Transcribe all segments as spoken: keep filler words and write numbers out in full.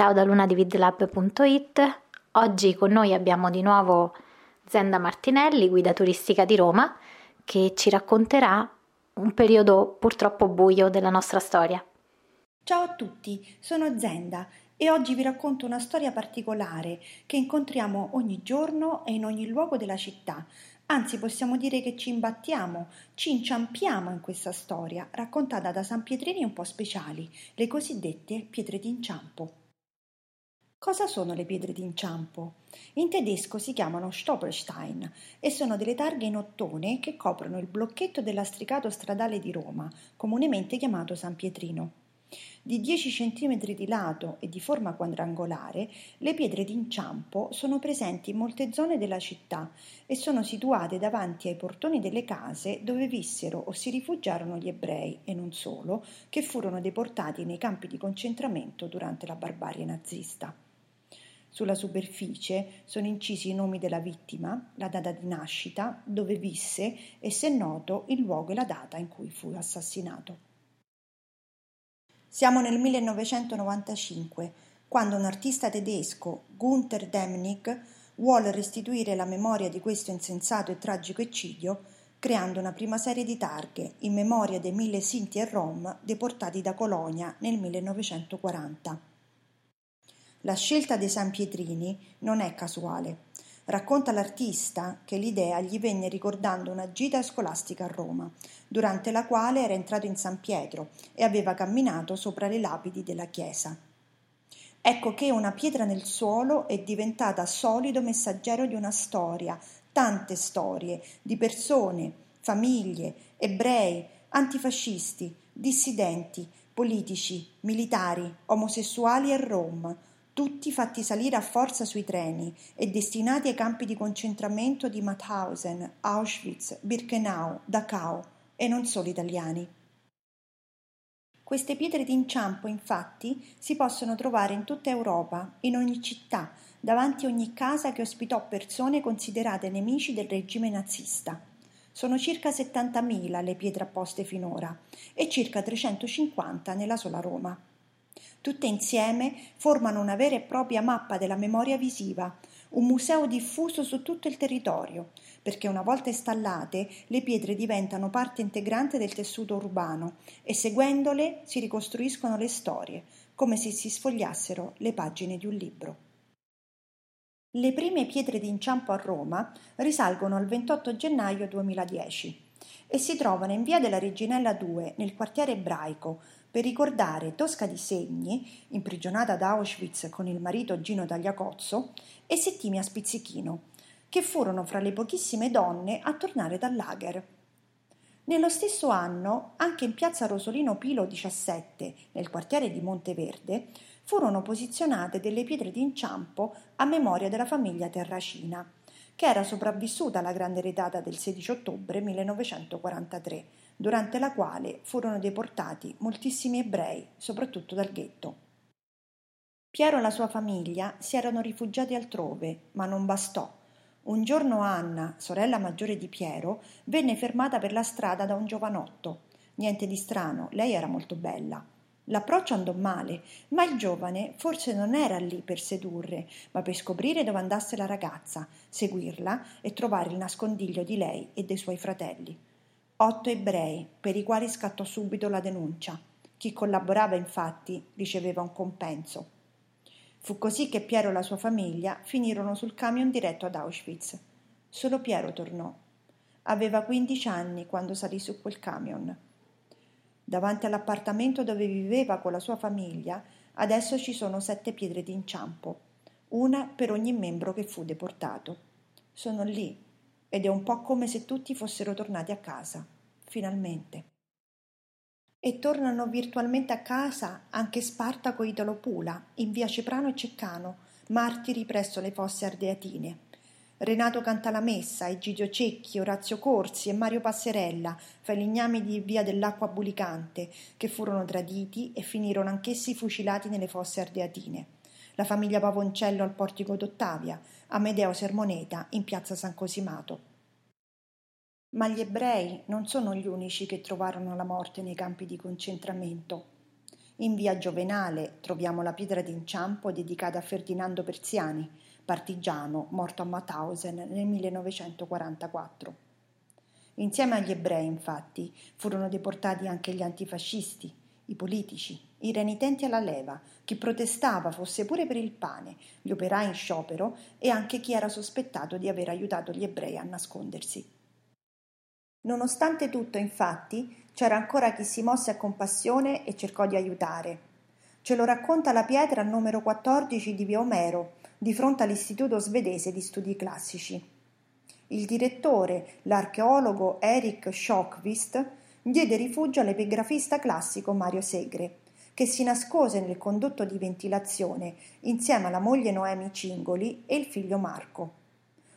Ciao da Luna di vidlab punto it. Oggi con noi abbiamo di nuovo Zenda Martinelli, guida turistica di Roma, che ci racconterà un periodo purtroppo buio della nostra storia. Ciao a tutti, sono Zenda e oggi vi racconto una storia particolare che incontriamo ogni giorno e in ogni luogo della città. Anzi, possiamo dire che ci imbattiamo, ci inciampiamo in questa storia, raccontata da San Pietrini un po' speciali, le cosiddette pietre d'inciampo. Cosa sono le pietre d'inciampo? In tedesco si chiamano Stolpersteine e sono delle targhe in ottone che coprono il blocchetto del lastricato stradale di Roma, comunemente chiamato San Pietrino. Di dieci centimetri di lato e di forma quadrangolare, le pietre d'inciampo sono presenti in molte zone della città e sono situate davanti ai portoni delle case dove vissero o si rifugiarono gli ebrei, e non solo, che furono deportati nei campi di concentramento durante la barbarie nazista. Sulla superficie sono incisi i nomi della vittima, la data di nascita, dove visse e, se noto, il luogo e la data in cui fu assassinato. Siamo nel millenovecentonovantacinque, quando un artista tedesco, Günter Demnig, vuole restituire la memoria di questo insensato e tragico eccidio, creando una prima serie di targhe in memoria dei mille Sinti e Rom deportati da Colonia nel millenovecentoquaranta. La scelta dei San Pietrini non è casuale. Racconta l'artista che l'idea gli venne ricordando una gita scolastica a Roma, durante la quale era entrato in San Pietro e aveva camminato sopra le lapidi della chiesa. Ecco che una pietra nel suolo è diventata solido messaggero di una storia, tante storie, di persone, famiglie, ebrei, antifascisti, dissidenti, politici, militari, omosessuali e rom, tutti fatti salire a forza sui treni e destinati ai campi di concentramento di Mauthausen, Auschwitz, Birkenau, Dachau e non solo italiani. Queste pietre d'inciampo, infatti, si possono trovare in tutta Europa, in ogni città, davanti a ogni casa che ospitò persone considerate nemici del regime nazista. Sono circa settantamila le pietre apposte finora e circa trecentocinquanta nella sola Roma. Tutte insieme formano una vera e propria mappa della memoria visiva, un museo diffuso su tutto il territorio, perché una volta installate le pietre diventano parte integrante del tessuto urbano e seguendole si ricostruiscono le storie, come se si sfogliassero le pagine di un libro. Le prime pietre d'inciampo a Roma risalgono al ventotto gennaio duemiladieci e si trovano in via della Reginella due, nel quartiere ebraico, per ricordare Tosca di Segni, imprigionata ad Auschwitz con il marito Gino Tagliacozzo, e Settimia Spizzichino, che furono fra le pochissime donne a tornare dal lager. Nello stesso anno, anche in piazza Rosolino Pilo diciassette, nel quartiere di Monteverde, furono posizionate delle pietre d'inciampo a memoria della famiglia Terracina, che era sopravvissuta alla grande retata del sedici ottobre millenovecentoquarantatré, durante la quale furono deportati moltissimi ebrei, soprattutto dal ghetto. Piero e la sua famiglia si erano rifugiati altrove, ma non bastò. Un giorno Anna, sorella maggiore di Piero, venne fermata per la strada da un giovanotto. Niente di strano, lei era molto bella. L'approccio andò male, ma il giovane forse non era lì per sedurre, ma per scoprire dove andasse la ragazza, seguirla e trovare il nascondiglio di lei e dei suoi fratelli. Otto ebrei, per i quali scattò subito la denuncia. Chi collaborava, infatti, riceveva un compenso. Fu così che Piero e la sua famiglia finirono sul camion diretto ad Auschwitz. Solo Piero tornò. Aveva quindici anni quando salì su quel camion. Davanti all'appartamento dove viveva con la sua famiglia, adesso ci sono sette pietre d'inciampo, una per ogni membro che fu deportato. Sono lì. Ed è un po' come se tutti fossero tornati a casa, finalmente. E tornano virtualmente a casa anche Spartaco e Italo Pula, in via Ceprano e Ceccano, martiri presso le fosse Ardeatine, Renato Cantalamessa, Egidio Cecchi, Orazio Corsi e Mario Passerella, falegnami di via dell'Acqua Bulicante, che furono traditi e finirono anch'essi fucilati nelle fosse Ardeatine. La famiglia Pavoncello al Portico d'Ottavia, Amedeo Sermoneta in piazza San Cosimato. Ma gli ebrei non sono gli unici che trovarono la morte nei campi di concentramento. In via Giovenale troviamo la pietra d'inciampo dedicata a Ferdinando Persiani, partigiano morto a Mauthausen nel millenovecentoquarantaquattro. Insieme agli ebrei, infatti, furono deportati anche gli antifascisti, i politici, i renitenti alla leva, chi protestava fosse pure per il pane, gli operai in sciopero e anche chi era sospettato di aver aiutato gli ebrei a nascondersi. Nonostante tutto, infatti, c'era ancora chi si mosse a compassione e cercò di aiutare. Ce lo racconta la pietra al numero quattordici di Via Omero, di fronte all'Istituto Svedese di Studi Classici. Il direttore, l'archeologo Erik Sjöqvist, diede rifugio all'epigrafista classico Mario Segre, che si nascose nel condotto di ventilazione insieme alla moglie Noemi Cingoli e il figlio Marco.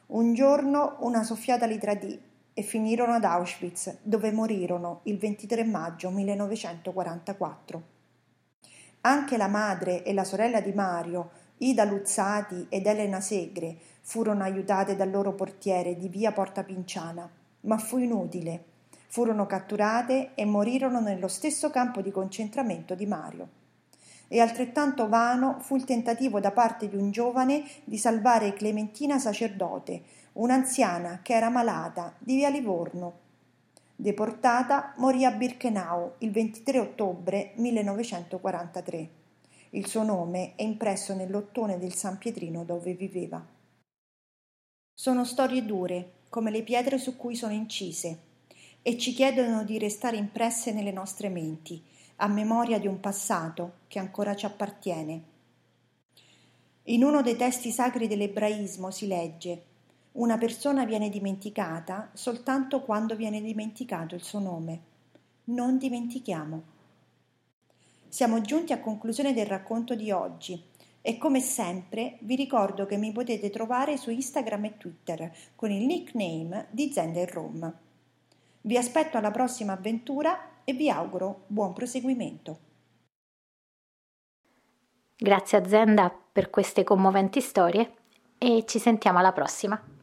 Un giorno una soffiata li tradì e finirono ad Auschwitz, dove morirono il ventitré maggio millenovecentoquarantaquattro. Anche la madre e la sorella di Mario, Ida Luzzati ed Elena Segre, furono aiutate dal loro portiere di via Porta Pinciana, ma fu inutile. Furono catturate e morirono nello stesso campo di concentramento di Mario. E altrettanto vano fu il tentativo da parte di un giovane di salvare Clementina Sacerdote, un'anziana che era malata, di via Livorno. Deportata, morì a Birkenau il ventitré ottobre millenovecentoquarantatré. Il suo nome è impresso nell'ottone del San Pietrino dove viveva. Sono storie dure, come le pietre su cui sono incise, e ci chiedono di restare impresse nelle nostre menti, a memoria di un passato che ancora ci appartiene. In uno dei testi sacri dell'ebraismo si legge: una persona viene dimenticata soltanto quando viene dimenticato il suo nome. Non dimentichiamo. Siamo giunti a conclusione del racconto di oggi e, come sempre, vi ricordo che mi potete trovare su Instagram e Twitter con il nickname di Zenda in Rome. Vi aspetto alla prossima avventura e vi auguro buon proseguimento. Grazie a Zenda per queste commoventi storie e ci sentiamo alla prossima.